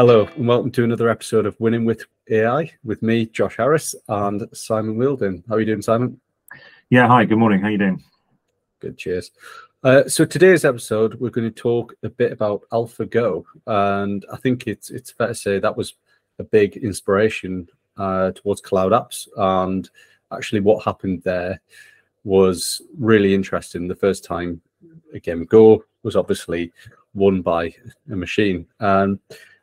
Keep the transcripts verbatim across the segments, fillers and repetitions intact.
Hello and welcome to another episode of Winning with A I with me, Josh Harris, and Simon Wealdon. How are you doing, Simon? Yeah, hi, good morning. How are you doing? Good, cheers. Uh, so today's episode, we're going to talk a bit about AlphaGo, and I think it's it's fair to say that was a big inspiration uh, towards cloud apps, and actually what happened there was really interesting. The first time, again, Go was obviously won by a machine. Um,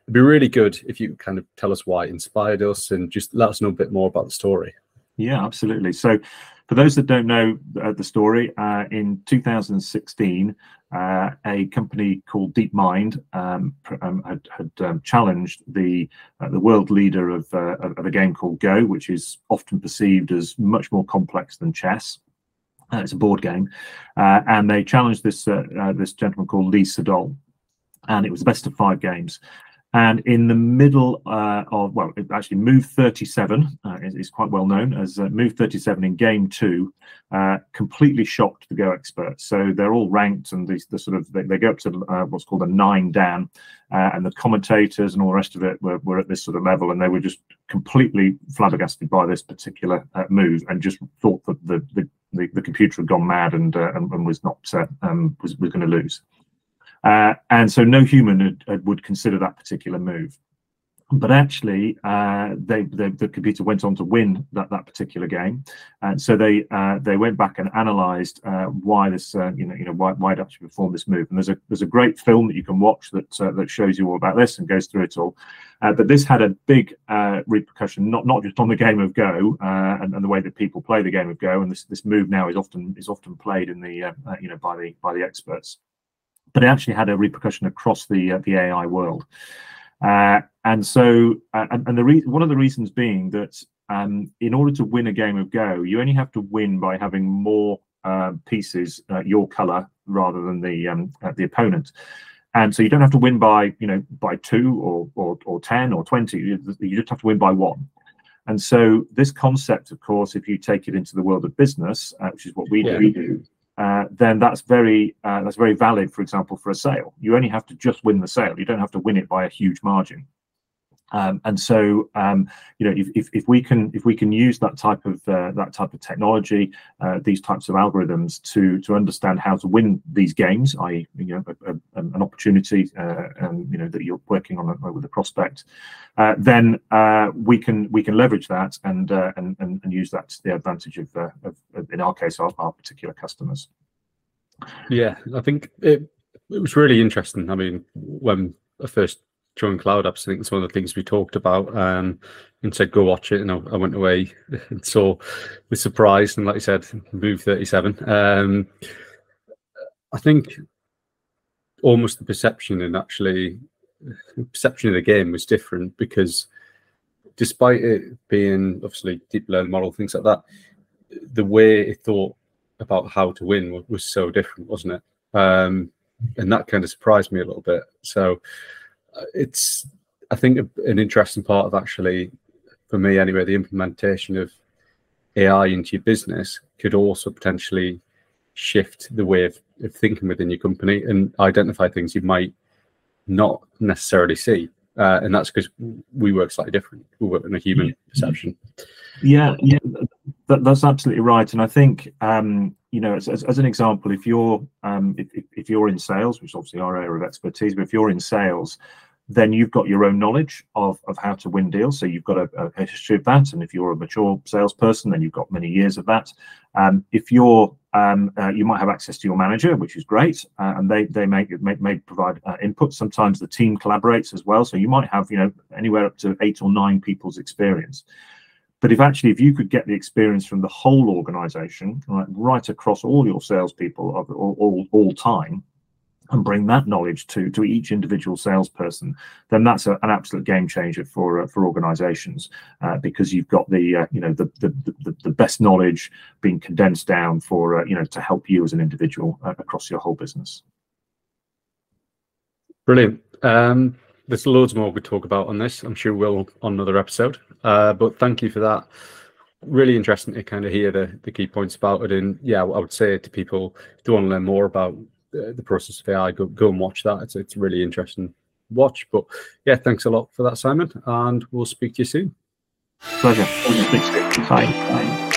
It'd be really good if you kind of tell us why it inspired us and just let us know a bit more about the story. Yeah, absolutely. So for those that don't know uh, the story, uh, in two thousand sixteen, uh, a company called DeepMind um, um, had, had um, challenged the uh, the world leader of, uh, of a game called Go, which is often perceived as much more complex than chess. Uh, it's a board game. Uh, and they challenged this, uh, uh, this gentleman called Lee Sedol, and it was the best of five games. And in the middle uh, of, well, actually Move thirty-seven uh, is, is quite well known as uh, Move thirty-seven in game two, uh, completely shocked the Go experts. So they're all ranked and the, the sort of, they, they go up to uh, what's called a nine down, uh, and the commentators and all the rest of it were, were at this sort of level, and they were just completely flabbergasted by this particular uh, move and just thought that the, the, the, the computer had gone mad and, uh, and, and was not, uh, um, was, was going to lose. Uh, and so no human would, would consider that particular move. But actually, uh, they, they, the computer went on to win that, that particular game. And so they uh, they went back and analysed uh, why this uh, you know you know why why it actually performed this move. And there's a there's a great film that you can watch that uh, that shows you all about this and goes through it all. Uh, but this had a big uh, repercussion, not not just on the game of Go uh, and, and the way that people play the game of Go. And this this move now is often is often played in the uh, uh, you know by the by the experts. But it actually had a repercussion across the uh, the A I world, uh, and so uh, and, and the re one of the reasons being that um, in order to win a game of Go, you only have to win by having more uh, pieces uh, your color rather than the um, uh, the opponent, and so you don't have to win by you know by two or or, or ten or twenty. You, you just have to win by one. And so this concept, of course, if you take it into the world of business, uh, which is what we yeah. do. We do Uh, then that's very uh, that's very valid. For example, for a sale, you only have to just win the sale. You don't have to win it by a huge margin. Um, and so, um, you know, if, if if we can if we can use that type of uh, that type of technology, uh, these types of algorithms to to understand how to win these games, that is, you know, a, a, an opportunity, uh, um, you know, that you're working on a, with a prospect, uh, then uh, we can we can leverage that and uh, and, and and use that to the advantage of, uh, of, of in our case, our, our particular customers. Yeah, I think it it was really interesting. I mean, when I first joined cloud apps, I think it's one of the things we talked about um, and said go watch it, and I, I went away and saw with surprise, and like you said, Move thirty-seven. Um, I think almost the perception and actually the perception of the game was different, because despite it being obviously deep learning model, things like that, the way it thought about how to win was, was so different, wasn't it? Um, and that kind of surprised me a little bit. So it's, I think, an interesting part of, actually, for me anyway, the implementation of A I into your business could also potentially shift the way of, of thinking within your company and identify things you might not necessarily see. Uh, and that's because we work slightly different. We work in a human perception. Yeah, yeah, that, that's absolutely right. And I think, um, you know, as, as, as an example, if you're um, if, if you're in sales, which is obviously our area of expertise, but if you're in sales, then you've got your own knowledge of, of how to win deals. So you've got a, a history of that. And if you're a mature salesperson, then you've got many years of that. Um, if you're, um, uh, you might have access to your manager, which is great. Uh, and they, they may, may, may provide uh, input. Sometimes the team collaborates as well. So you might have, you know, anywhere up to eight or nine people's experience. But if actually, if you could get the experience from the whole organization, right, right across all your salespeople of all, all, all time, and bring that knowledge to to each individual salesperson, then that's a, an absolute game changer for uh, for organisations, uh, because you've got the uh, you know the, the the the best knowledge being condensed down for uh, you know to help you as an individual uh, across your whole business. Brilliant. Um, there's loads more we talk about on this. I'm sure we'll on another episode. Uh, but thank you for that. Really interesting to kind of hear the the key points about it. And yeah, I would say to people, if they want to learn more about the process of A I, go, go and watch that. It's, it's really interesting watch. But yeah, thanks a lot for that, Simon, and we'll speak to you soon. Pleasure. Bye. Bye.